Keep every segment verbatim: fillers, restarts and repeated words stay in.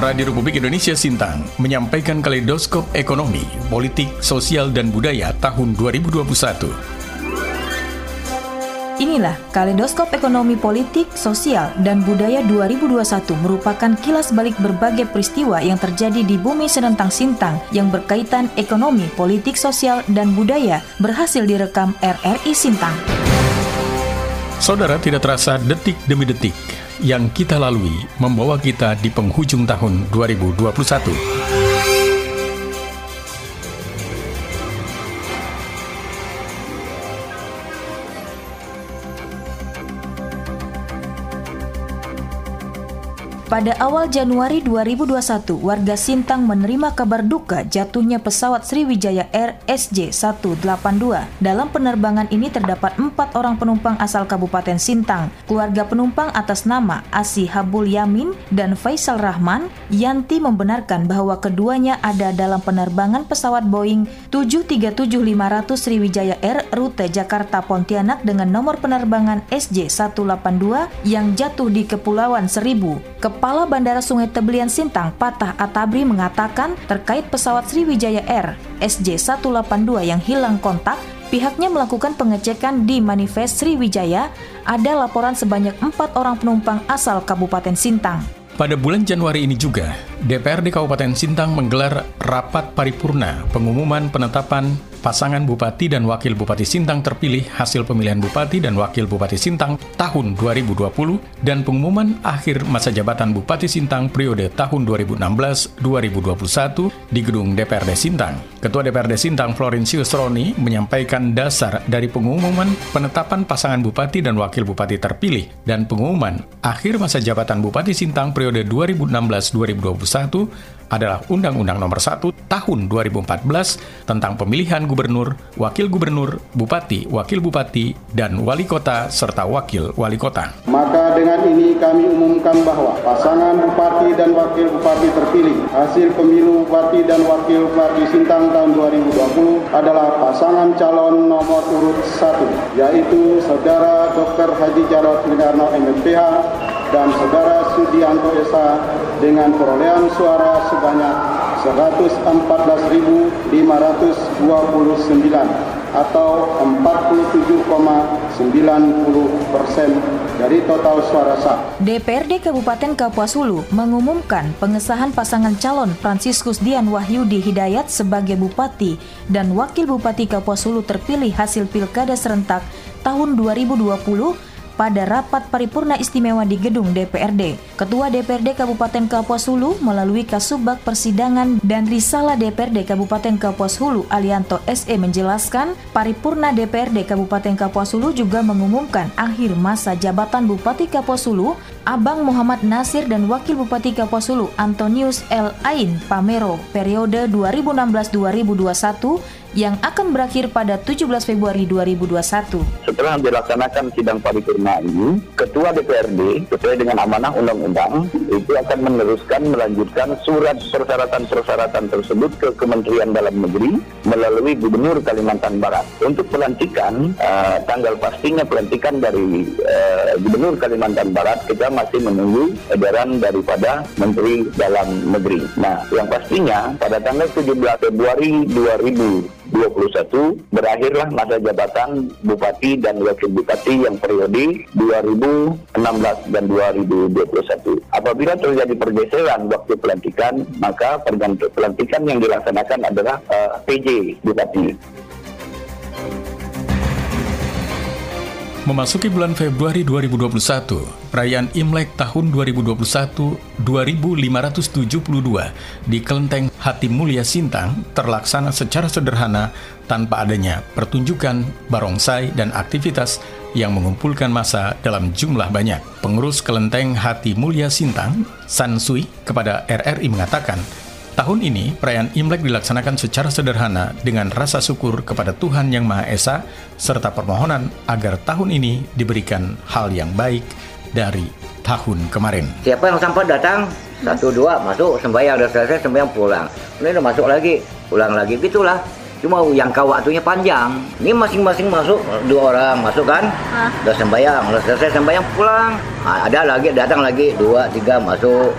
Radio Republik Indonesia Sintang menyampaikan kaleidoskop ekonomi, politik, sosial, dan budaya tahun dua ribu dua puluh satu. Inilah kaleidoskop ekonomi, politik, sosial, dan budaya dua ribu dua puluh satu merupakan kilas balik berbagai peristiwa yang terjadi di bumi senentang Sintang yang berkaitan ekonomi, politik, sosial, dan budaya berhasil direkam R R I Sintang. Saudara, tidak terasa detik demi detik yang kita lalui membawa kita di penghujung tahun dua ribu dua puluh satu. Pada awal Januari dua ribu dua puluh satu, warga Sintang menerima kabar duka jatuhnya pesawat Sriwijaya Air S J satu delapan dua. Dalam penerbangan ini terdapat empat orang penumpang asal Kabupaten Sintang. Keluarga penumpang atas nama Asih Abul Yamin dan Faisal Rahman, Yanti membenarkan bahwa keduanya ada dalam penerbangan pesawat Boeing tujuh tiga tujuh lima ratus Sriwijaya Air rute Jakarta-Pontianak dengan nomor penerbangan S J satu delapan dua yang jatuh di Kepulauan Seribu. Kepala Bandara Sungai Tebelian Sintang, Patah Atabri, mengatakan terkait pesawat Sriwijaya Air S J satu delapan dua yang hilang kontak, pihaknya melakukan pengecekan di manifest Sriwijaya. Ada laporan sebanyak empat orang penumpang asal Kabupaten Sintang. Pada bulan Januari ini juga, D P R D Kabupaten Sintang menggelar rapat paripurna pengumuman penetapan pasangan Bupati dan Wakil Bupati Sintang terpilih hasil pemilihan Bupati dan Wakil Bupati Sintang tahun dua ribu dua puluh dan pengumuman akhir masa jabatan Bupati Sintang periode tahun dua ribu enam belas sampai dua ribu dua puluh satu di gedung D P R D Sintang. Ketua D P R D Sintang Florensius Roni menyampaikan dasar dari pengumuman penetapan pasangan Bupati dan Wakil Bupati terpilih dan pengumuman akhir masa jabatan Bupati Sintang periode dua ribu enam belas sampai dua ribu dua puluh satu adalah Undang-Undang Nomor satu Tahun dua ribu empat belas tentang pemilihan gubernur, wakil gubernur, bupati, wakil bupati, dan wali kota serta wakil wali kota. Maka dengan ini kami umumkan bahwa pasangan bupati dan wakil bupati terpilih hasil pemilu bupati dan wakil bupati Sintang tahun dua ribu dua puluh adalah pasangan calon nomor urut satu, yaitu Saudara Doktor Haji Jarot Winarno M P H dan Saudara Sudianto S A dengan perolehan suara sebanyak seratus empat belas ribu lima ratus dua puluh sembilan atau empat puluh tujuh koma sembilan puluh persen dari total suara sah. D P R D Kabupaten Kapuas Hulu mengumumkan pengesahan pasangan calon Fransiskus Dian Wahyudi Hidayat sebagai Bupati dan Wakil Bupati Kapuas Hulu terpilih hasil Pilkada serentak tahun dua ribu dua puluh pada rapat paripurna istimewa di gedung D P R D. Ketua D P R D Kabupaten Kapuas Hulu melalui Kasubag Persidangan dan Risalah D P R D Kabupaten Kapuas Hulu Alianto S E menjelaskan, paripurna D P R D Kabupaten Kapuas Hulu juga mengumumkan akhir masa jabatan Bupati Kapuas Hulu Abang Muhammad Nasir dan Wakil Bupati Kapuas Hulu Antonius L Ain Pamero periode dua ribu enam belas sampai dua ribu dua puluh satu yang akan berakhir pada tujuh belas Februari dua ribu dua puluh satu. Setelah dilaksanakan sidang paripurna ini, Ketua D P R D sesuai dengan amanah undang-undang itu akan meneruskan melanjutkan surat persyaratan-persyaratan tersebut ke Kementerian Dalam Negeri melalui Gubernur Kalimantan Barat. Untuk pelantikan, eh, tanggal pastinya pelantikan dari eh, Gubernur Kalimantan Barat, kita masih menunggu edaran daripada Menteri Dalam Negeri. Nah, yang pastinya pada tanggal tujuh belas Februari dua ribu dua puluh satu berakhirlah masa jabatan Bupati dan Wakil Bupati yang periode dua ribu enam belas dan dua ribu dua puluh satu. Apabila terjadi pergeseran waktu pelantikan, maka pelantikan yang dilaksanakan adalah uh, P J Bupati. Memasuki bulan Februari dua ribu dua puluh satu, perayaan Imlek tahun dua ribu dua puluh satu dua ribu lima ratus tujuh puluh dua di Kelenteng Hatimulia Sintang terlaksana secara sederhana tanpa adanya pertunjukan, barongsai, dan aktivitas yang mengumpulkan massa dalam jumlah banyak. Pengurus Kelenteng Hatimulia Sintang, Sansui, kepada R R I mengatakan, tahun ini, perayaan Imlek dilaksanakan secara sederhana dengan rasa syukur kepada Tuhan Yang Maha Esa serta permohonan agar tahun ini diberikan hal yang baik dari tahun kemarin. Siapa yang sampai datang, satu dua masuk, sembahyang sudah selesai, sembahyang pulang. Kemudian udah masuk lagi, pulang lagi, gitulah. Cuma yang kau waktunya panjang. Ini masing-masing masuk, dua orang masuk kan, sudah sembahyang, sudah selesai sembahyang pulang. Nah, ada lagi, datang lagi, dua, tiga masuk.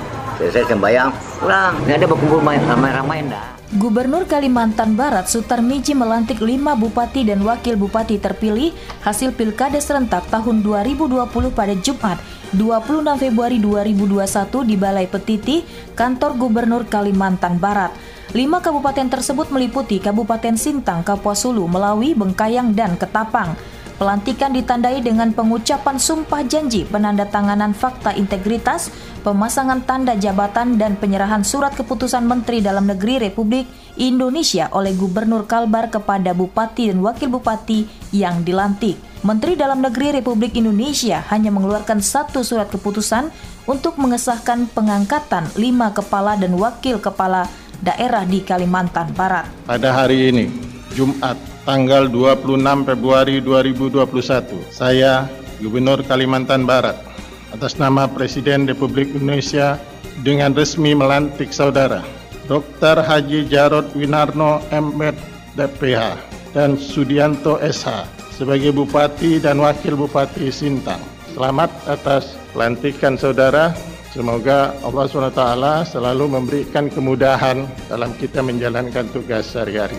Saya sembahyang, pulang. Nggak ada berkumpul ramai-ramai, enggak. Gubernur Kalimantan Barat Sutarmiji melantik lima bupati dan wakil bupati terpilih hasil pilkada serentak tahun dua ribu dua puluh pada Jumat dua puluh enam Februari dua ribu dua puluh satu di Balai Petiti, kantor Gubernur Kalimantan Barat. Lima kabupaten tersebut meliputi Kabupaten Sintang, Kapuasulu, Melawi, Bengkayang, dan Ketapang. Pelantikan ditandai dengan pengucapan sumpah janji, penandatanganan fakta integritas, pemasangan tanda jabatan, dan penyerahan surat keputusan Menteri Dalam Negeri Republik Indonesia oleh Gubernur Kalbar kepada Bupati dan Wakil Bupati yang dilantik. Menteri Dalam Negeri Republik Indonesia hanya mengeluarkan satu surat keputusan untuk mengesahkan pengangkatan lima kepala dan wakil kepala daerah di Kalimantan Barat. Pada hari ini, Jumat, tanggal dua puluh enam Februari dua ribu dua puluh satu, saya, Gubernur Kalimantan Barat, atas nama Presiden Republik Indonesia dengan resmi melantik saudara Doktor Haji Jarot Winarno M Med D P H dan Sudianto S H sebagai Bupati dan Wakil Bupati Sintang. Selamat atas pelantikan saudara. Semoga Allah subhanahu wa taala selalu memberikan kemudahan dalam kita menjalankan tugas sehari-hari.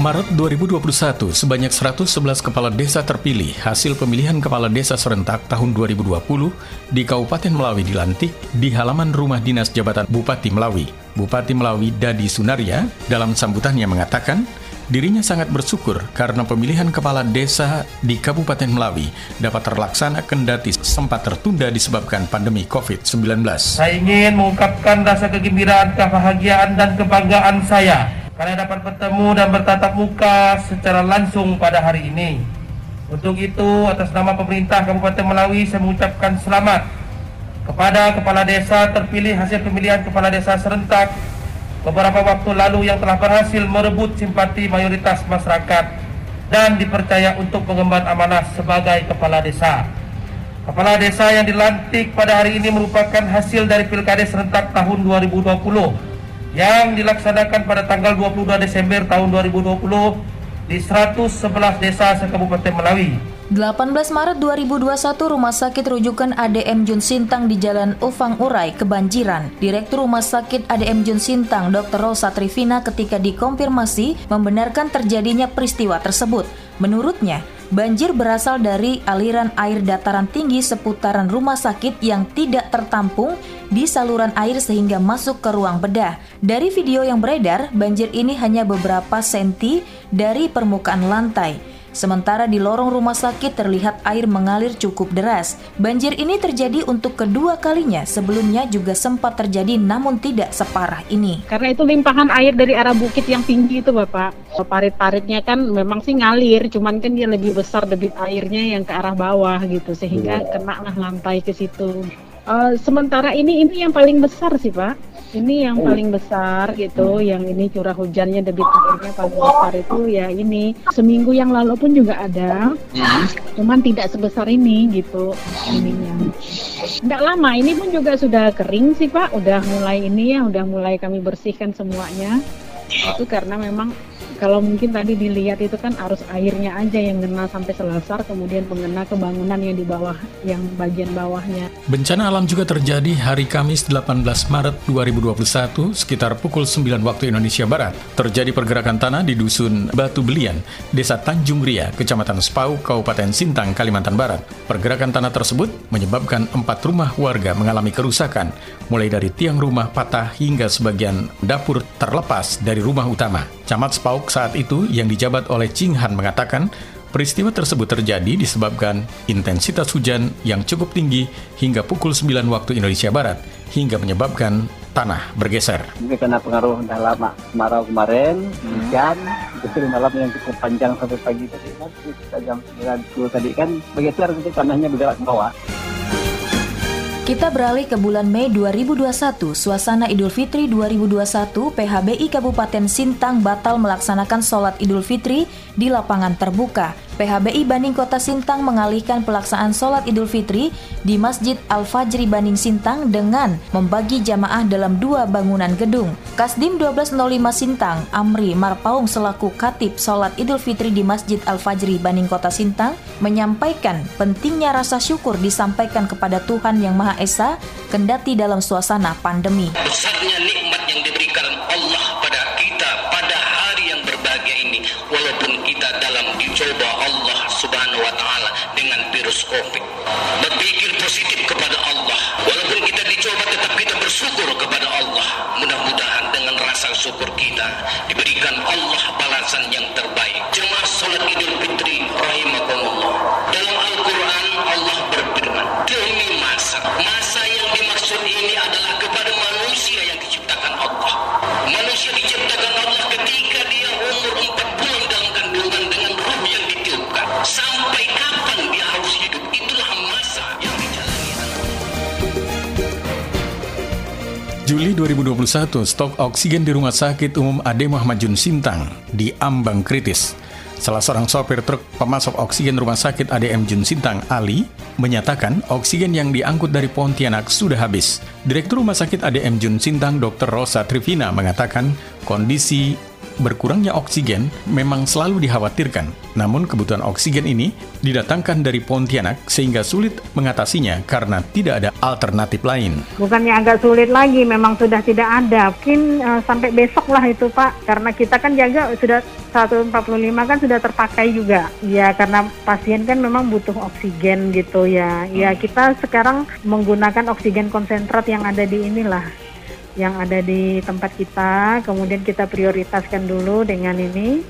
Maret dua ribu dua puluh satu, sebanyak seratus sebelas kepala desa terpilih hasil pemilihan kepala desa serentak tahun dua ribu dua puluh di Kabupaten Melawi dilantik di halaman rumah dinas jabatan Bupati Melawi. Bupati Melawi Dadi Sunarya dalam sambutannya mengatakan dirinya sangat bersyukur karena pemilihan kepala desa di Kabupaten Melawi dapat terlaksana kendati sempat tertunda disebabkan pandemi covid sembilan belas. Saya ingin mengungkapkan rasa kegembiraan, kebahagiaan, dan kebanggaan saya karena dapat bertemu dan bertatap muka secara langsung pada hari ini. Untuk itu, atas nama pemerintah Kabupaten Melawi, saya mengucapkan selamat kepada kepala desa terpilih hasil pemilihan kepala desa serentak beberapa waktu lalu yang telah berhasil merebut simpati mayoritas masyarakat dan dipercaya untuk mengemban amanah sebagai kepala desa. Kepala desa yang dilantik pada hari ini merupakan hasil dari Pilkada serentak tahun dua ribu dua puluh. Yang dilaksanakan pada tanggal dua puluh dua Desember tahun dua ribu dua puluh di seratus sebelas desa se-Kabupaten Melawi. delapan belas Maret dua ribu dua puluh satu, rumah sakit rujukan A D M Djoen Sintang di Jalan Ufang Urai kebanjiran. Direktur Rumah Sakit A D M Djoen Sintang, Doktor Rosa Trifina, ketika dikonfirmasi membenarkan terjadinya peristiwa tersebut. Menurutnya, banjir berasal dari aliran air dataran tinggi seputaran rumah sakit yang tidak tertampung di saluran air sehingga masuk ke ruang bedah. Dari video yang beredar, banjir ini hanya beberapa senti dari permukaan lantai. Sementara di lorong rumah sakit terlihat air mengalir cukup deras. Banjir ini terjadi untuk kedua kalinya, sebelumnya juga sempat terjadi namun tidak separah ini. Karena itu limpahan air dari arah bukit yang tinggi itu, Bapak. Parit-paritnya kan memang sih ngalir, cuman kan dia lebih besar debit airnya yang ke arah bawah gitu, sehingga kena lah lantai ke situ. Uh, sementara ini ini yang paling besar sih, Pak. Ini yang paling besar gitu, yang ini curah hujannya debit airnya paling besar itu ya ini. Seminggu yang lalu pun juga ada, cuman tidak sebesar ini gitu ininya. Nggak lama, ini pun juga sudah kering sih, Pak. Udah mulai ini ya, udah mulai kami bersihkan semuanya. Itu karena memang kalau mungkin tadi dilihat itu kan arus airnya aja yang ngena sampai selasar, kemudian mengena ke bangunan yang di bawah, yang bagian bawahnya. Bencana alam juga terjadi hari Kamis delapan belas Maret dua ribu dua puluh satu sekitar pukul sembilan waktu Indonesia Barat. Terjadi pergerakan tanah di Dusun Batu Belian, Desa Tanjung Ria, Kecamatan Sepau, Kabupaten Sintang, Kalimantan Barat. Pergerakan tanah tersebut menyebabkan empat rumah warga mengalami kerusakan, mulai dari tiang rumah patah hingga sebagian dapur terlepas dari rumah utama. Camat Sepau saat itu yang dijabat oleh Ching Han mengatakan peristiwa tersebut terjadi disebabkan intensitas hujan yang cukup tinggi hingga pukul sembilan waktu Indonesia Barat hingga menyebabkan tanah bergeser. Ini karena pengaruh udah lama kemarau kemarin, hujan, betul malam yang cukup panjang sampai pagi tadi kan, jam sembilan sepuluh tadi kan bergeser, itu tanahnya bergerak ke bawah. Kita beralih ke bulan Mei dua ribu dua puluh satu, suasana Idul Fitri dua ribu dua puluh satu, P H B I Kabupaten Sintang batal melaksanakan sholat Idul Fitri di lapangan terbuka. P H B I Banding Kota Sintang mengalihkan pelaksanaan sholat Idul Fitri di Masjid Al-Fajri Banding Sintang dengan membagi jamaah dalam dua bangunan gedung. Kasdim seribu dua ratus lima Sintang, Amri Marpaung selaku Khatib sholat Idul Fitri di Masjid Al-Fajri Banding Kota Sintang menyampaikan pentingnya rasa syukur disampaikan kepada Tuhan Yang Maha Esa kendati dalam suasana pandemi. Besarnya nikmat yang diberikan Allah pada kita pada hari yang berbahagia ini, walaupun kita dalam dicoba Allah Subhanahu wa taala dengan virus Covid. Berpikir positif kepada Allah, walaupun kita dicoba tetap kita bersyukur kepada Allah. Mudah-mudahan dengan rasa syukur kita diberikan Allah balasan yang terbaik. Jemaah salat Idul Fitri rahimakumullah. Dalam Al-Qur'an Allah berfirman, demi masa, masa yang dimaksud ini adalah kepada manusia yang diciptakan Allah. Manusia diciptakan Allah ketika dia umur empat bulan dalam kandungan dengan ruh yang ditiupkan. Sampai kapan dia harus hidup? Itulah masa yang dijalani anak. Juli dua ribu dua puluh satu, stok oksigen di Rumah Sakit Umum A D M Djoen Sintang di ambang kritis. Salah seorang sopir truk pemasok oksigen Rumah Sakit A D M Djoen Sintang, Ali, menyatakan oksigen yang diangkut dari Pontianak sudah habis. Direktur Rumah Sakit A D M Djoen Sintang, dokter Rosa Trifina, mengatakan kondisi berkurangnya oksigen memang selalu dikhawatirkan. Namun kebutuhan oksigen ini didatangkan dari Pontianak sehingga sulit mengatasinya karena tidak ada alternatif lain. Bukannya agak sulit lagi, memang sudah tidak ada. Mungkin uh, sampai besok lah itu Pak, karena kita kan jaga sudah seratus empat puluh lima kan sudah terpakai juga. Ya karena pasien kan memang butuh oksigen gitu ya. Ya kita sekarang menggunakan oksigen konsentrat yang ada di inilah. Yang ada di tempat kita, kemudian kita prioritaskan dulu dengan ini,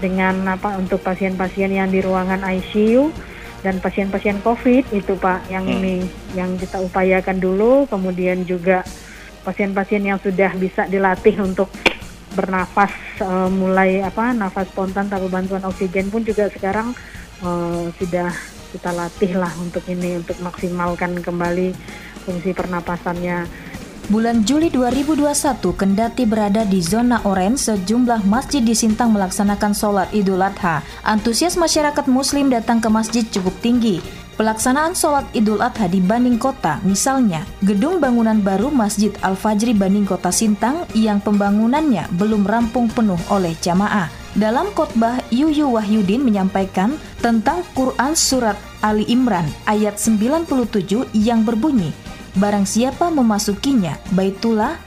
dengan apa untuk pasien-pasien yang di ruangan I C U dan pasien-pasien COVID itu Pak, yang hmm. ini yang kita upayakan dulu, kemudian juga pasien-pasien yang sudah bisa dilatih untuk bernafas, e, mulai apa nafas spontan tanpa bantuan oksigen pun juga sekarang e, sudah kita latih lah untuk ini untuk maksimalkan kembali fungsi pernapasannya. Bulan Juli dua ribu dua puluh satu, kendati berada di zona oranye, sejumlah masjid di Sintang melaksanakan sholat Idul Adha. Antusias masyarakat Muslim datang ke masjid cukup tinggi. Pelaksanaan sholat Idul Adha di Banding Kota, misalnya gedung bangunan baru Masjid Al-Fajri Banding Kota Sintang yang pembangunannya belum rampung penuh oleh jamaah. Dalam khotbah, Yuyu Wahyudin menyampaikan tentang Quran Surat Ali Imran ayat sembilan puluh tujuh yang berbunyi, barang siapa memasukinya, baitullah,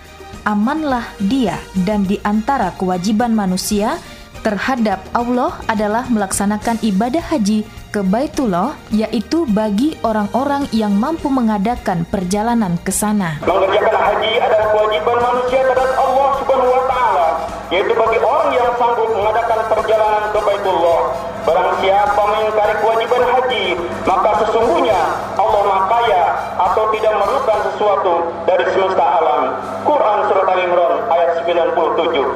amanlah dia. Dan di antara kewajiban manusia terhadap Allah adalah melaksanakan ibadah haji ke Baitullah, yaitu bagi orang-orang yang mampu mengadakan perjalanan ke sana. Mengerjakan haji adalah kewajiban manusia terhadap Allah Subhanahu wa taala, yaitu bagi orang yang sanggup mengadakan perjalanan ke Baitullah. Barang siapa mengingkari kewajiban haji, maka sesungguhnya Allah Maha Kaya atau tidak memerlukan sesuatu dari semesta alam. Quran Surat Al-Imran ayat sembilan puluh tujuh.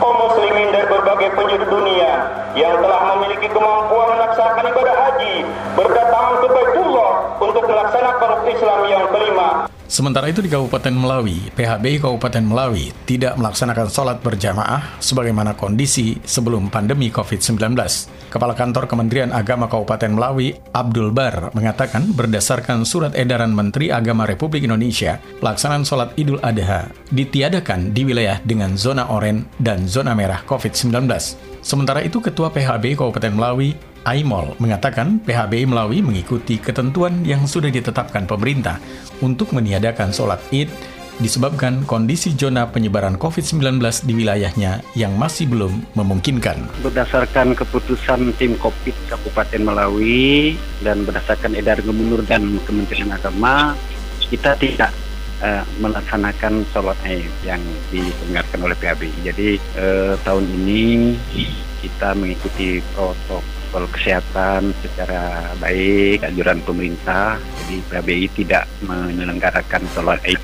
Kaum muslimin dari berbagai penjuru dunia yang telah memiliki kemampuan melaksanakan ibadah haji berdatangan ke Baitullah untuk melaksanakan Islam yang kelima. Sementara itu di Kabupaten Melawi, P H B I Kabupaten Melawi tidak melaksanakan sholat berjamaah sebagaimana kondisi sebelum pandemi covid sembilan belas. Kepala Kantor Kementerian Agama Kabupaten Melawi, Abdul Bar, mengatakan berdasarkan Surat Edaran Menteri Agama Republik Indonesia, pelaksanaan sholat Idul Adha ditiadakan di wilayah dengan zona oranye dan zona merah covid sembilan belas. Sementara itu Ketua P H B I Kabupaten Melawi, Aimol, mengatakan P H B I Melawi mengikuti ketentuan yang sudah ditetapkan pemerintah untuk meniadakan sholat Id disebabkan kondisi zona penyebaran covid sembilan belas di wilayahnya yang masih belum memungkinkan. Berdasarkan keputusan tim Covid Kabupaten Melawi dan berdasarkan edaran Gubernur dan Kementerian Agama, kita tidak Uh, melaksanakan sholat Id yang diselenggarakan oleh P H B I. Jadi uh, tahun ini kita mengikuti protokol kesehatan secara baik, anjuran pemerintah. Jadi P H B I tidak menyelenggarakan sholat Id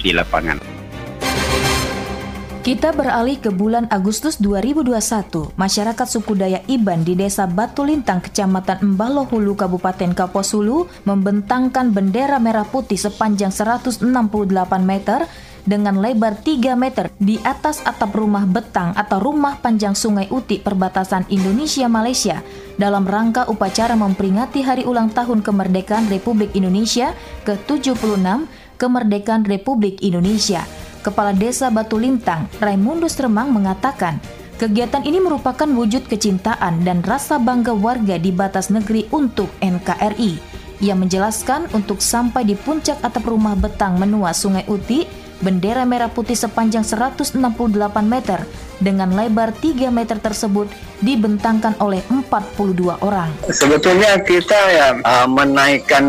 di lapangan. Kita beralih ke bulan Agustus dua ribu dua puluh satu, masyarakat suku Dayak Iban di Desa Batu Lintang, Kecamatan Embalo Hulu, Kabupaten Kapuas Hulu, membentangkan bendera merah putih sepanjang seratus enam puluh delapan meter dengan lebar tiga meter di atas atap rumah betang atau rumah panjang Sungai Utik perbatasan Indonesia-Malaysia dalam rangka upacara memperingati hari ulang tahun kemerdekaan Republik Indonesia ke tujuh puluh enam, kemerdekaan Republik Indonesia. Kepala Desa Batu Lintang, Raimundus Remang mengatakan, kegiatan ini merupakan wujud kecintaan dan rasa bangga warga di batas negeri untuk N K R I. Ia menjelaskan untuk sampai di puncak atap rumah betang menua Sungai Utik, bendera merah putih sepanjang seratus enam puluh delapan meter dengan lebar tiga meter tersebut dibentangkan oleh empat puluh dua orang. Sebetulnya kita ya menaikkan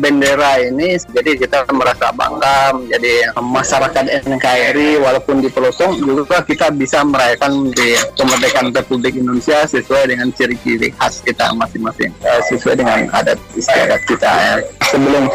bendera ini, jadi kita merasa bangga. Jadi masyarakat N K R I walaupun di pelosok juga kita bisa merayakan di kemerdekaan Republik Indonesia sesuai dengan ciri-ciri khas kita masing-masing, sesuai dengan adat istiadat kita. Sebelum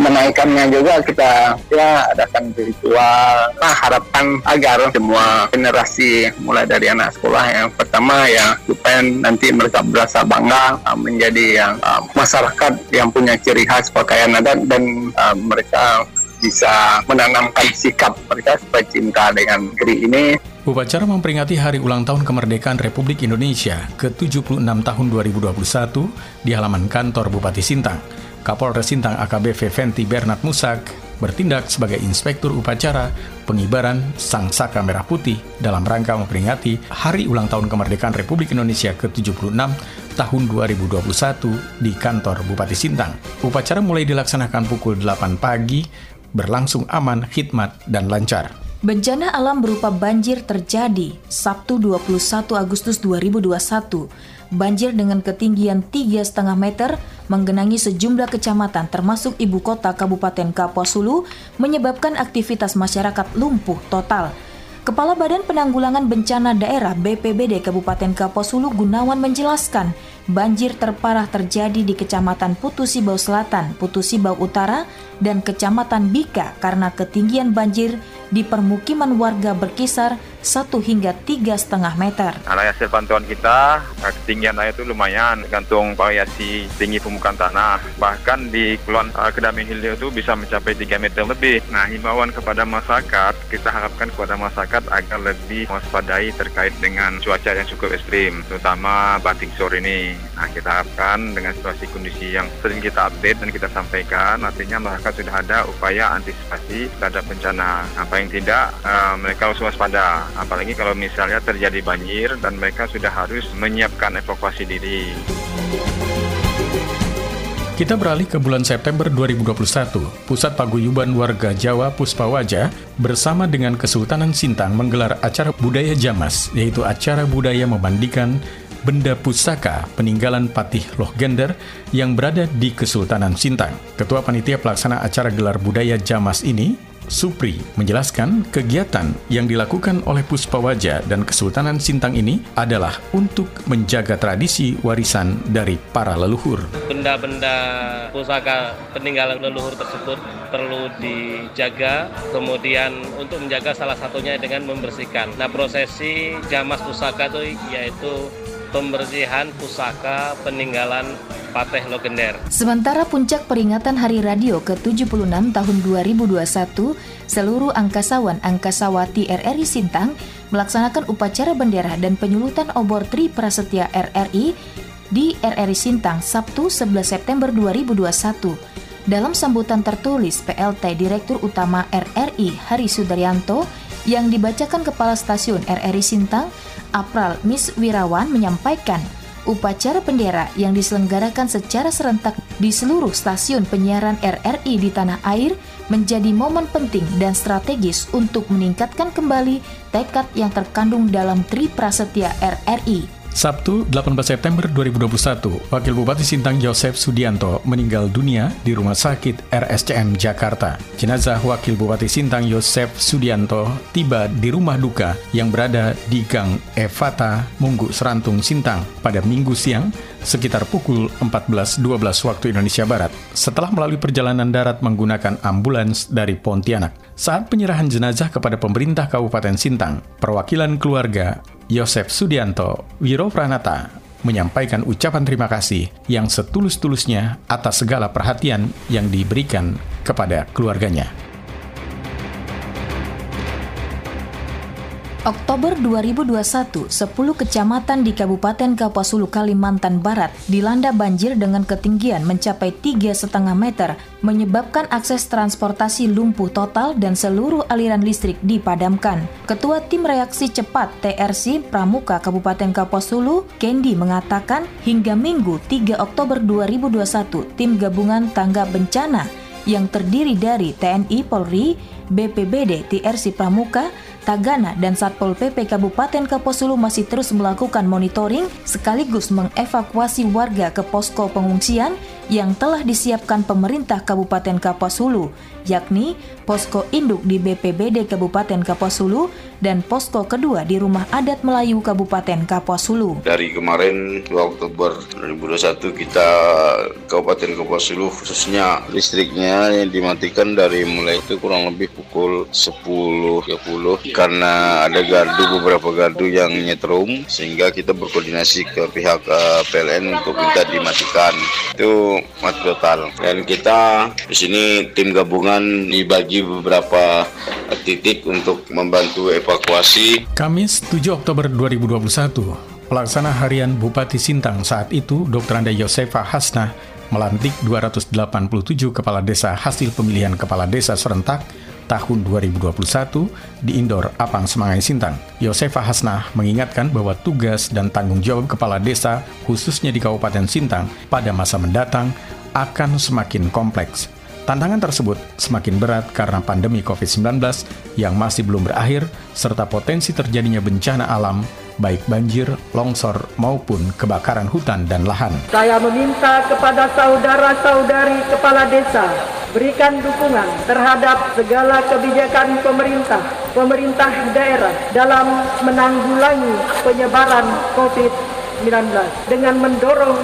menaikkannya juga kita ya adakan ritual. Nah, harapan agar semua generasi mulai dari anak sekolah yang pertama ya supaya nanti mereka berasa bangga menjadi yang uh, masyarakat yang punya ciri khas pakaian adat dan uh, mereka bisa menanamkan sikap mereka supaya cinta dengan negeri ini. Upacara memperingati Hari Ulang Tahun Kemerdekaan Republik Indonesia ke tujuh puluh enam tahun dua ribu dua puluh satu di halaman kantor Bupati Sintang. Kapolres Sintang A K B P Venti Bernard Musak bertindak sebagai inspektur upacara pengibaran Sang Saka Merah Putih dalam rangka memperingati Hari Ulang Tahun Kemerdekaan Republik Indonesia ke tujuh puluh enam tahun dua ribu dua puluh satu di kantor Bupati Sintang. Upacara mulai dilaksanakan pukul delapan pagi, berlangsung aman, khidmat, dan lancar. Bencana alam berupa banjir terjadi Sabtu dua puluh satu Agustus dua ribu dua puluh satu. Banjir dengan ketinggian tiga koma lima meter menggenangi sejumlah kecamatan termasuk ibu kota Kabupaten Kapuas Hulu menyebabkan aktivitas masyarakat lumpuh total. Kepala Badan Penanggulangan Bencana Daerah B P B D Kabupaten Kapuas Hulu Gunawan menjelaskan, banjir terparah terjadi di Kecamatan Putusibau Selatan, Putusibau Utara, dan Kecamatan Bika karena ketinggian banjir di permukiman warga berkisar satu hingga tiga koma lima meter. Dari hasil pantauan kita, ketinggian air itu lumayan, tergantung variasi tinggi permukaan tanah. Bahkan di Kulon Kedamaian Hilir itu bisa mencapai tiga meter lebih. Nah, himbauan kepada masyarakat, kita harapkan kepada masyarakat agar lebih waspadai terkait dengan cuaca yang cukup ekstrim, terutama batik sor ini. Nah, kita harapkan dengan situasi kondisi yang sering kita update dan kita sampaikan, artinya masyarakat sudah ada upaya antisipasi terhadap bencana. Apa yang tidak, uh, mereka harus waspada. Apalagi kalau misalnya terjadi banjir dan mereka sudah harus menyiapkan evakuasi diri. Kita beralih ke bulan September dua ribu dua puluh satu. Pusat Paguyuban Warga Jawa Puspawaja bersama dengan Kesultanan Sintang menggelar acara budaya Jamas, yaitu acara budaya memandikan benda pusaka peninggalan Patih Loh Gender yang berada di Kesultanan Sintang. Ketua Panitia Pelaksana Acara Gelar Budaya Jamas ini, Supri, menjelaskan kegiatan yang dilakukan oleh Puspawaja dan Kesultanan Sintang ini adalah untuk menjaga tradisi warisan dari para leluhur. Benda-benda pusaka peninggalan leluhur tersebut perlu dijaga, kemudian untuk menjaga salah satunya dengan membersihkan. Nah, prosesi Jamas Pusaka itu yaitu pembersihan pusaka peninggalan Patih Loh Gender. Sementara puncak peringatan Hari Radio ke tujuh puluh enam tahun dua ribu dua puluh satu, seluruh angkasawan angkasawati R R I Sintang melaksanakan upacara bendera dan penyulutan obor Tri Prasetya R R I di R R I Sintang Sabtu sebelas September dua ribu dua puluh satu. Dalam sambutan tertulis P L T Direktur Utama R R I Hari Sudaryanto yang dibacakan Kepala Stasiun R R I Sintang, April Miss Wirawan menyampaikan, upacara bendera yang diselenggarakan secara serentak di seluruh stasiun penyiaran R R I di tanah air menjadi momen penting dan strategis untuk meningkatkan kembali tekad yang terkandung dalam Tri Prasetya R R I. Sabtu delapan belas September dua ribu dua puluh satu, Wakil Bupati Sintang Yosef Sudianto meninggal dunia di Rumah Sakit R S C M Jakarta. Jenazah Wakil Bupati Sintang Yosef Sudianto tiba di rumah duka yang berada di Gang Evata, Munggu Serantung, Sintang pada Minggu siang sekitar pukul empat belas dua belas waktu Indonesia Barat setelah melalui perjalanan darat menggunakan ambulans dari Pontianak. Saat penyerahan jenazah kepada pemerintah Kabupaten Sintang, perwakilan keluarga Yosef Sudianto, Wiropranata, menyampaikan ucapan terima kasih yang setulus-tulusnya atas segala perhatian yang diberikan kepada keluarganya. Oktober dua ribu dua puluh satu, sepuluh kecamatan di Kabupaten Kapasulu, Kalimantan Barat dilanda banjir dengan ketinggian mencapai tiga koma lima meter, menyebabkan akses transportasi lumpuh total dan seluruh aliran listrik dipadamkan. Ketua Tim Reaksi Cepat T R C Pramuka Kabupaten Kapasulu, Kendi, mengatakan hingga Minggu tiga Oktober dua ribu dua puluh satu, tim gabungan tanggap bencana yang terdiri dari T N I, Polri, B P B D, T R C Pramuka, Tagana, dan Satpol P P Kabupaten Kaposulu masih terus melakukan monitoring sekaligus mengevakuasi warga ke posko pengungsian yang telah disiapkan pemerintah Kabupaten Kaposulu, yakni posko induk di B P B D Kabupaten Kaposulu dan posko kedua di Rumah Adat Melayu Kabupaten Kaposulu. Dari kemarin dua Oktober dua ribu dua puluh satu kita Kabupaten Kaposulu khususnya listriknya yang dimatikan dari mulai itu kurang lebih pukul sepuluh tiga puluh karena ada gardu beberapa gardu yang nyetrum sehingga kita berkoordinasi ke pihak uh, P L N untuk minta dimatikan itu mati total. Dan kita di sini tim gabungan dibagi beberapa titik untuk membantu evakuasi. Kamis tujuh Oktober dua ribu dua puluh satu, pelaksana harian Bupati Sintang saat itu Doktor Anda Yosefa Hasnah melantik dua ratus delapan puluh tujuh kepala desa hasil pemilihan kepala desa serentak tahun dua ribu dua puluh satu di Indoor Apang Semangai Sintang. Yosefa Hasnah mengingatkan bahwa tugas dan tanggung jawab kepala desa khususnya di Kabupaten Sintang pada masa mendatang akan semakin kompleks. Tantangan tersebut semakin berat karena pandemi covid sembilan belas yang masih belum berakhir serta potensi terjadinya bencana alam baik banjir, longsor, maupun kebakaran hutan dan lahan. Saya meminta kepada saudara-saudari kepala desa, berikan dukungan terhadap segala kebijakan pemerintah, pemerintah daerah dalam menanggulangi penyebaran covid sembilan belas dengan mendorong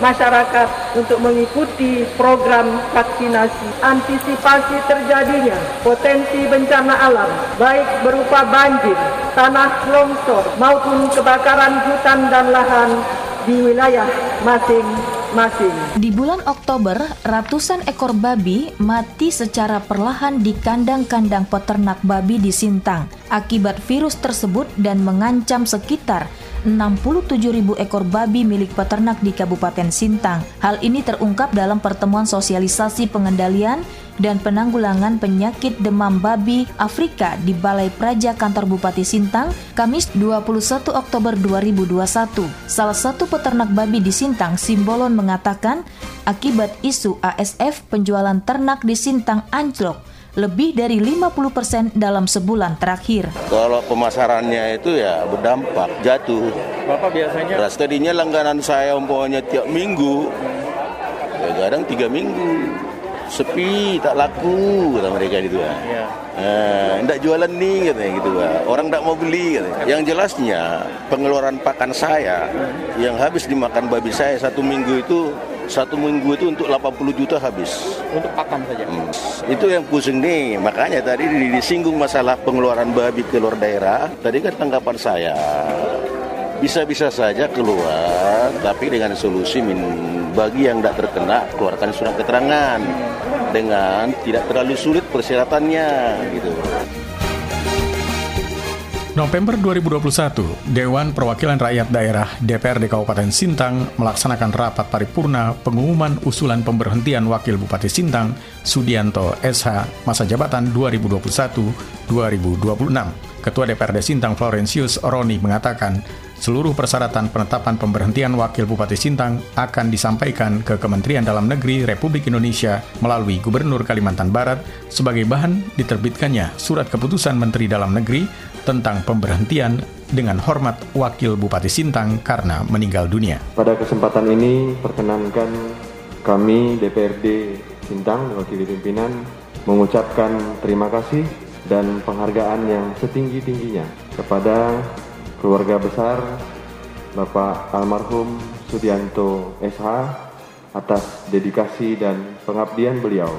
masyarakat untuk mengikuti program vaksinasi, antisipasi terjadinya potensi bencana alam, baik berupa banjir, tanah longsor, maupun kebakaran hutan dan lahan di wilayah masing-masing. Di bulan Oktober, ratusan ekor babi mati secara perlahan di kandang-kandang peternak babi di Sintang akibat virus tersebut dan mengancam sekitar enam puluh tujuh ribu ekor babi milik peternak di Kabupaten Sintang. Hal ini terungkap dalam pertemuan sosialisasi pengendalian dan penanggulangan penyakit demam babi Afrika di Balai Praja Kantor Bupati Sintang, Kamis dua puluh satu Oktober dua ribu dua puluh satu. Salah satu peternak babi di Sintang, Simbolon, mengatakan akibat isu A S F penjualan ternak di Sintang anjlok lebih dari lima puluh persen dalam sebulan terakhir. Kalau pemasarannya itu ya berdampak, jatuh. Bapak biasanya? Terus tadinya langganan saya umpamanya tiap minggu, ya kadang tiga minggu. Sepi, tak laku, kata mereka gitu kan. Ya. Nah, enggak jualan nih, katanya gitu kan. Orang enggak mau beli, katanya. Yang jelasnya, pengeluaran pakan saya, yang habis dimakan babi saya satu minggu itu, satu minggu itu untuk delapan puluh juta habis. Untuk pakan saja? Hmm. Itu yang pusing nih, makanya tadi disinggung masalah pengeluaran babi ke luar daerah. Tadi kan tanggapan saya, bisa-bisa saja keluar, tapi dengan solusi min, bagi yang tidak terkena, keluarkan surat keterangan dengan tidak terlalu sulit persyaratannya. Gitu. November dua ribu dua puluh satu, Dewan Perwakilan Rakyat Daerah D P R D Kabupaten Sintang melaksanakan rapat paripurna pengumuman usulan pemberhentian Wakil Bupati Sintang, Sudianto S H, masa jabatan dua ribu dua puluh satu sampai dua ribu dua puluh enam. Ketua D P R D Sintang Florentius Roni mengatakan seluruh persyaratan penetapan pemberhentian Wakil Bupati Sintang akan disampaikan ke Kementerian Dalam Negeri Republik Indonesia melalui Gubernur Kalimantan Barat sebagai bahan diterbitkannya Surat Keputusan Menteri Dalam Negeri tentang pemberhentian dengan hormat Wakil Bupati Sintang karena meninggal dunia. Pada kesempatan ini perkenankan kami D P R D Sintang mewakili pimpinan mengucapkan terima kasih dan penghargaan yang setinggi-tingginya kepada keluarga besar Bapak Almarhum Sudianto S H atas dedikasi dan pengabdian beliau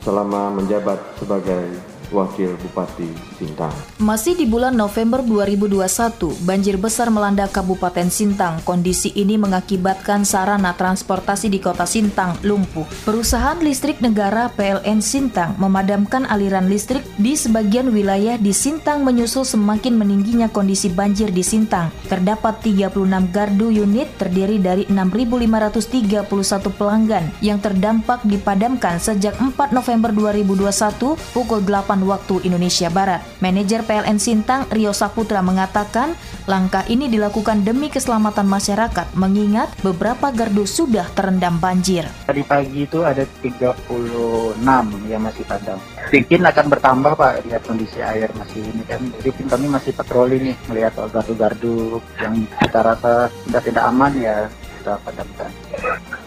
selama menjabat sebagai Wakil Bupati Sintang. Masih di bulan November dua ribu dua puluh satu, banjir besar melanda Kabupaten Sintang. Kondisi ini mengakibatkan sarana transportasi di kota Sintang lumpuh. Perusahaan listrik negara P L N Sintang memadamkan aliran listrik di sebagian wilayah di Sintang menyusul semakin meningginya kondisi banjir di Sintang. Terdapat tiga puluh enam gardu unit terdiri dari enam ribu lima ratus tiga puluh satu pelanggan yang terdampak dipadamkan sejak empat November dua ribu dua puluh satu pukul delapan waktu Indonesia Barat. Manajer P L N Sintang, Rio Saputra, mengatakan langkah ini dilakukan demi keselamatan masyarakat mengingat beberapa gardu sudah terendam banjir. Tadi pagi itu ada tiga puluh enam yang masih padam. Mungkin akan bertambah Pak, lihat kondisi air masih ini kan. Jadi tim kami masih patroli nih, melihat gardu-gardu yang kita rasa sudah tidak aman ya kita padamkan.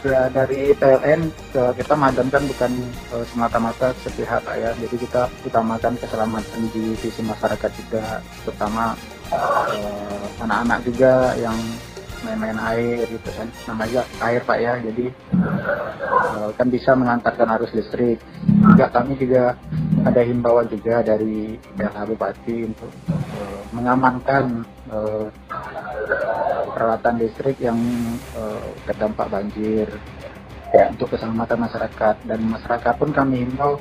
Ya, dari P L N kita madamkan bukan semata-mata sepihak ya, jadi kita utamakan keselamatan di sisi masyarakat juga, terutama eh, anak-anak juga yang main-main air gitu kan, namanya air Pak ya, jadi eh, kan bisa mengantarkan arus listrik. Juga kami juga ada himbauan juga dari P L H Bupati untuk eh, mengamankan eh, peralatan listrik yang uh, terdampak banjir ya, untuk keselamatan masyarakat. Dan masyarakat pun kami himbau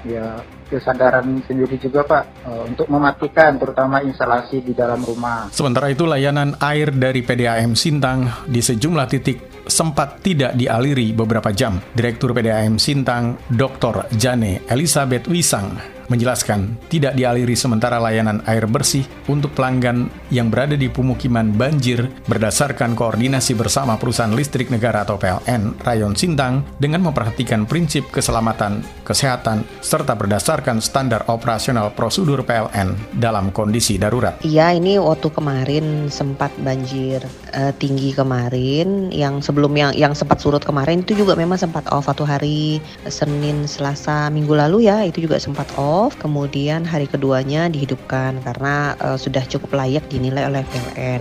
ya kesadaran sendiri juga Pak uh, untuk mematikan terutama instalasi di dalam rumah. Sementara itu layanan air dari P D A M Sintang di sejumlah titik sempat tidak dialiri beberapa jam. Direktur P D A M Sintang Doktor Jane Elizabeth Wisang menjelaskan tidak dialiri sementara layanan air bersih untuk pelanggan yang berada di pemukiman banjir berdasarkan koordinasi bersama perusahaan listrik negara atau P L N Rayon Sintang dengan memperhatikan prinsip keselamatan, kesehatan, serta berdasarkan standar operasional prosedur P L N dalam kondisi darurat. Iya, ini waktu kemarin sempat banjir e, tinggi kemarin, yang sebelum yang, yang sempat surut kemarin itu juga memang sempat off satu hari, Senin, Selasa, Minggu lalu ya, itu juga sempat off. Kemudian hari keduanya dihidupkan karena uh, sudah cukup layak dinilai oleh P L N.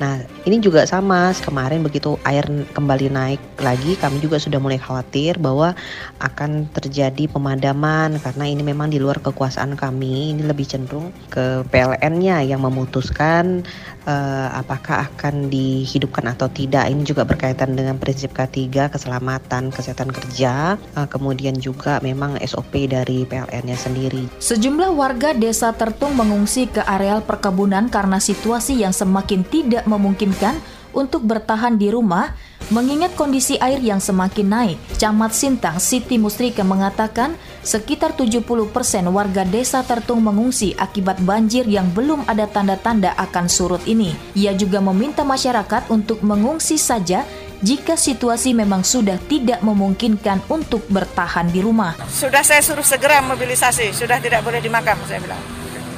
Nah, ini juga sama, kemarin begitu air kembali naik lagi, kami juga sudah mulai khawatir bahwa akan terjadi pemadaman karena ini memang di luar kekuasaan kami. Ini lebih cenderung ke P L N-nya yang memutuskan uh, apakah akan dihidupkan atau tidak. Ini juga berkaitan dengan prinsip K tiga, keselamatan, kesehatan kerja, uh, kemudian juga memang S O P dari P L N-nya sendiri. Sejumlah warga desa Tertung mengungsi ke areal perkebunan karena situasi yang semakin tidak memungkinkan untuk bertahan di rumah, mengingat kondisi air yang semakin naik. Camat Sintang, Siti Musrika, mengatakan sekitar tujuh puluh persen warga desa Tertung mengungsi akibat banjir yang belum ada tanda-tanda akan surut ini. Ia juga meminta masyarakat untuk mengungsi saja jika situasi memang sudah tidak memungkinkan untuk bertahan di rumah. Sudah saya suruh segera mobilisasi, sudah tidak boleh di makam, saya bilang.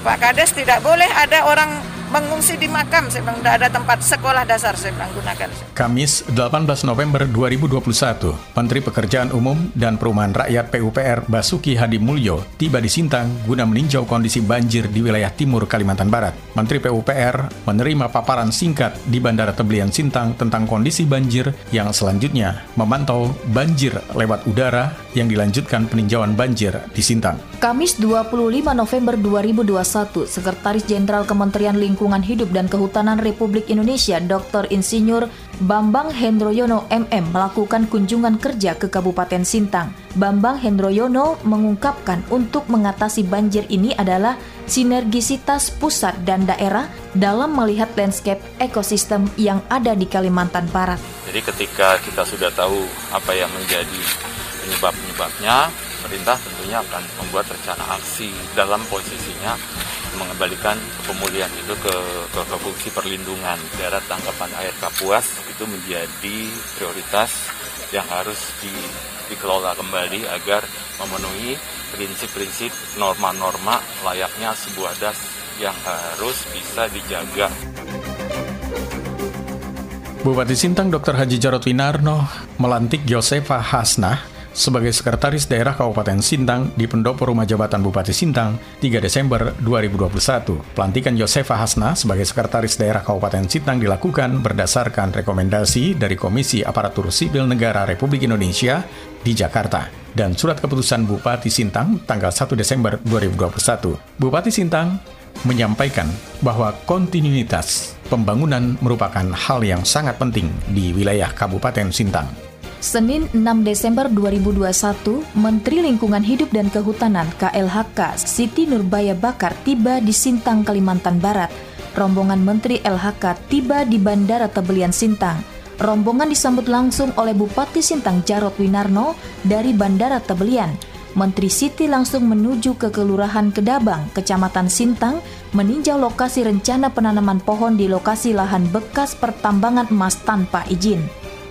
Pak Kades, tidak boleh ada orang mengungsi di makam, saya bilang, tidak ada tempat sekolah dasar, saya bilang, gunakan. Kamis delapan belas November dua ribu dua puluh satu, Menteri Pekerjaan Umum dan Perumahan Rakyat P U P R Basuki Hadi Mulyo tiba di Sintang guna meninjau kondisi banjir di wilayah timur Kalimantan Barat. Menteri P U P R menerima paparan singkat di Bandara Teblian Sintang tentang kondisi banjir yang selanjutnya memantau banjir lewat udara yang dilanjutkan peninjauan banjir di Sintang. Kamis dua puluh lima November dua ribu dua puluh satu, Sekretaris Jenderal Kementerian Lingkungan Hidup dan Kehutanan Republik Indonesia Doktor Insinyur Bambang Hendroyono M M melakukan kunjungan kerja ke Kabupaten Sintang. Bambang Hendroyono mengungkapkan untuk mengatasi banjir ini adalah sinergisitas pusat dan daerah dalam melihat landscape ekosistem yang ada di Kalimantan Barat. Jadi ketika kita sudah tahu apa yang menjadi penyebab-penyebabnya, pemerintah tentunya akan membuat rencana aksi dalam posisinya mengembalikan pemulihan itu ke, ke, ke fungsi perlindungan. Daerah tangkapan air Kapuas itu menjadi prioritas yang harus di, dikelola kembali agar memenuhi prinsip-prinsip norma-norma layaknya sebuah das yang harus bisa dijaga. Bupati Sintang Doktor Haji Jarot Winarno melantik Yosefa Hasnah sebagai Sekretaris Daerah Kabupaten Sintang di Pendopo Rumah Jabatan Bupati Sintang tiga Desember dua ribu dua puluh satu. Pelantikan Yosefa Hasnah sebagai Sekretaris Daerah Kabupaten Sintang dilakukan berdasarkan rekomendasi dari Komisi Aparatur Sipil Negara Republik Indonesia di Jakarta dan Surat Keputusan Bupati Sintang tanggal satu Desember dua ribu dua puluh satu. Bupati Sintang menyampaikan bahwa kontinuitas pembangunan merupakan hal yang sangat penting di wilayah Kabupaten Sintang. Senin enam Desember dua ribu dua puluh satu, Menteri Lingkungan Hidup dan Kehutanan K L H K Siti Nurbaya Bakar tiba di Sintang, Kalimantan Barat. Rombongan Menteri L H K tiba di Bandara Tebelian Sintang. Rombongan disambut langsung oleh Bupati Sintang Jarot Winarno dari Bandara Tebelian. Menteri Siti langsung menuju ke Kelurahan Kedabang, Kecamatan Sintang, meninjau lokasi rencana penanaman pohon di lokasi lahan bekas pertambangan emas tanpa izin.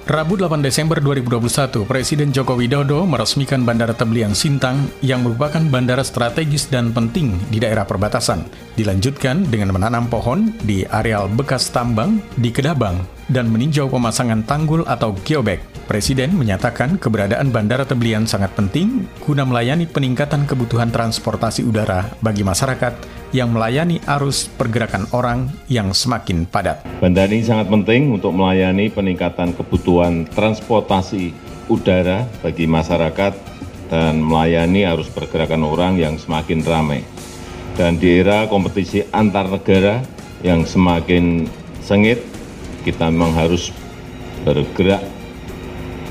Rabu delapan Desember dua ribu dua puluh satu, Presiden Joko Widodo meresmikan Bandara Tebelian Sintang yang merupakan bandara strategis dan penting di daerah perbatasan. Dilanjutkan dengan menanam pohon di areal bekas tambang di Kedabang dan meninjau pemasangan tanggul atau geobag. Presiden menyatakan keberadaan Bandara Tebelian sangat penting guna melayani peningkatan kebutuhan transportasi udara bagi masyarakat yang melayani arus pergerakan orang yang semakin padat. Bandara ini sangat penting untuk melayani peningkatan kebutuhan transportasi udara bagi masyarakat dan melayani arus pergerakan orang yang semakin ramai. Dan di era kompetisi antar negara yang semakin sengit, kita memang harus bergerak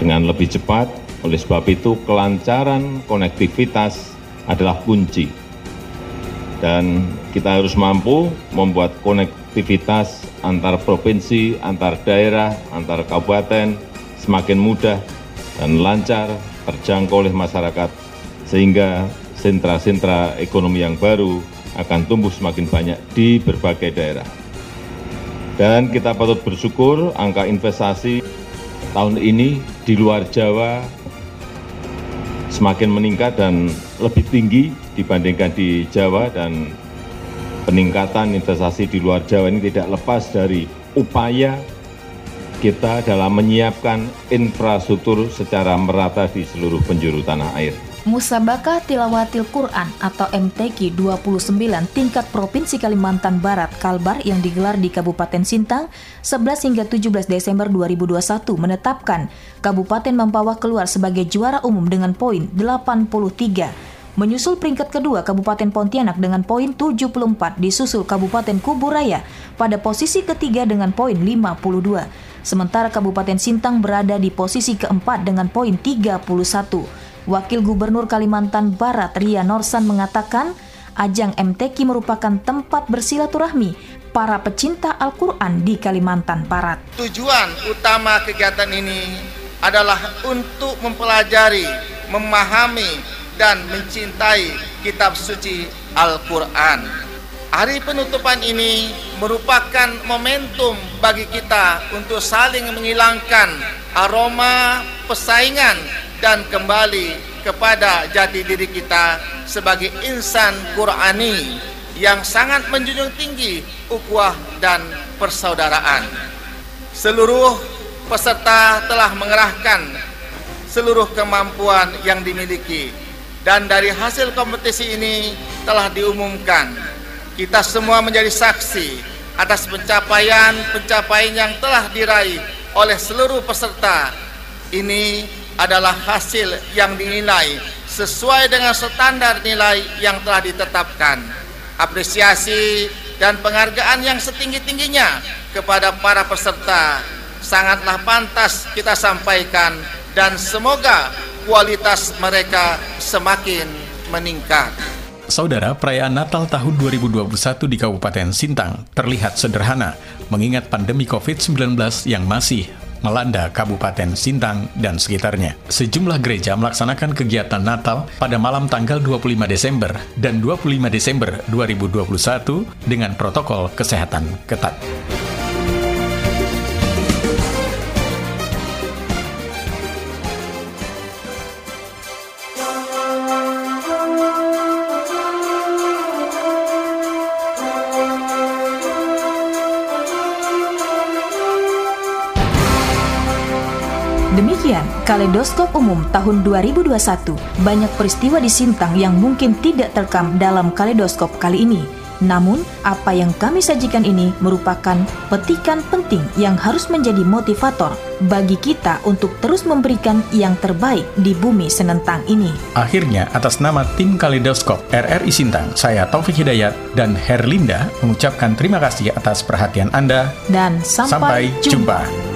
dengan lebih cepat. Oleh sebab itu, kelancaran konektivitas adalah kunci. Dan kita harus mampu membuat konektivitas antar provinsi, antar daerah, antar kabupaten semakin mudah dan lancar terjangkau oleh masyarakat, sehingga sentra-sentra ekonomi yang baru akan tumbuh semakin banyak di berbagai daerah. Dan kita patut bersyukur angka investasi tahun ini di luar Jawa semakin meningkat dan lebih tinggi dibandingkan di Jawa, dan peningkatan investasi di luar Jawa ini tidak lepas dari upaya kita dalam menyiapkan infrastruktur secara merata di seluruh penjuru tanah air. Musabakah Tilawatil Quran atau M T Q dua puluh sembilan tingkat Provinsi Kalimantan Barat Kalbar yang digelar di Kabupaten Sintang sebelas hingga tujuh belas Desember dua ribu dua puluh satu menetapkan Kabupaten Mempawah keluar sebagai juara umum dengan poin delapan puluh tiga. Menyusul peringkat kedua Kabupaten Pontianak dengan poin tujuh puluh empat, disusul Kabupaten Kuburaya pada posisi ketiga dengan poin lima puluh dua. Sementara Kabupaten Sintang berada di posisi keempat dengan poin tiga puluh satu. Wakil Gubernur Kalimantan Barat Ria Norsan mengatakan, ajang M T Q merupakan tempat bersilaturahmi para pecinta Al-Quran di Kalimantan Barat. Tujuan utama kegiatan ini adalah untuk mempelajari, memahami, dan mencintai kitab suci Al-Quran. Hari penutupan ini merupakan momentum bagi kita untuk saling menghilangkan aroma persaingan dan kembali kepada jati diri kita sebagai insan Qurani yang sangat menjunjung tinggi ukhuwah dan persaudaraan. Seluruh peserta telah mengerahkan seluruh kemampuan yang dimiliki. Dan dari hasil kompetisi ini telah diumumkan. Kita semua menjadi saksi atas pencapaian-pencapaian yang telah diraih oleh seluruh peserta. Ini adalah hasil yang dinilai sesuai dengan standar nilai yang telah ditetapkan. Apresiasi dan penghargaan yang setinggi-tingginya kepada para peserta sangatlah pantas kita sampaikan, dan semoga kualitas mereka semakin meningkat. Saudara, perayaan Natal tahun dua ribu dua puluh satu di Kabupaten Sintang terlihat sederhana, mengingat pandemi covid sembilan belas yang masih melanda Kabupaten Sintang dan sekitarnya. Sejumlah gereja melaksanakan kegiatan Natal pada malam tanggal dua puluh lima Desember dan dua puluh lima Desember dua ribu dua puluh satu dengan protokol kesehatan ketat. Demikian Kaleidoskop Umum tahun dua ribu dua puluh satu, banyak peristiwa di Sintang yang mungkin tidak terekam dalam kaleidoskop kali ini. Namun, apa yang kami sajikan ini merupakan petikan penting yang harus menjadi motivator bagi kita untuk terus memberikan yang terbaik di bumi senentang ini. Akhirnya, atas nama tim Kaleidoskop R R I Sintang, saya Taufik Hidayat dan Herlinda mengucapkan terima kasih atas perhatian Anda. Dan sampai, sampai jumpa. jumpa.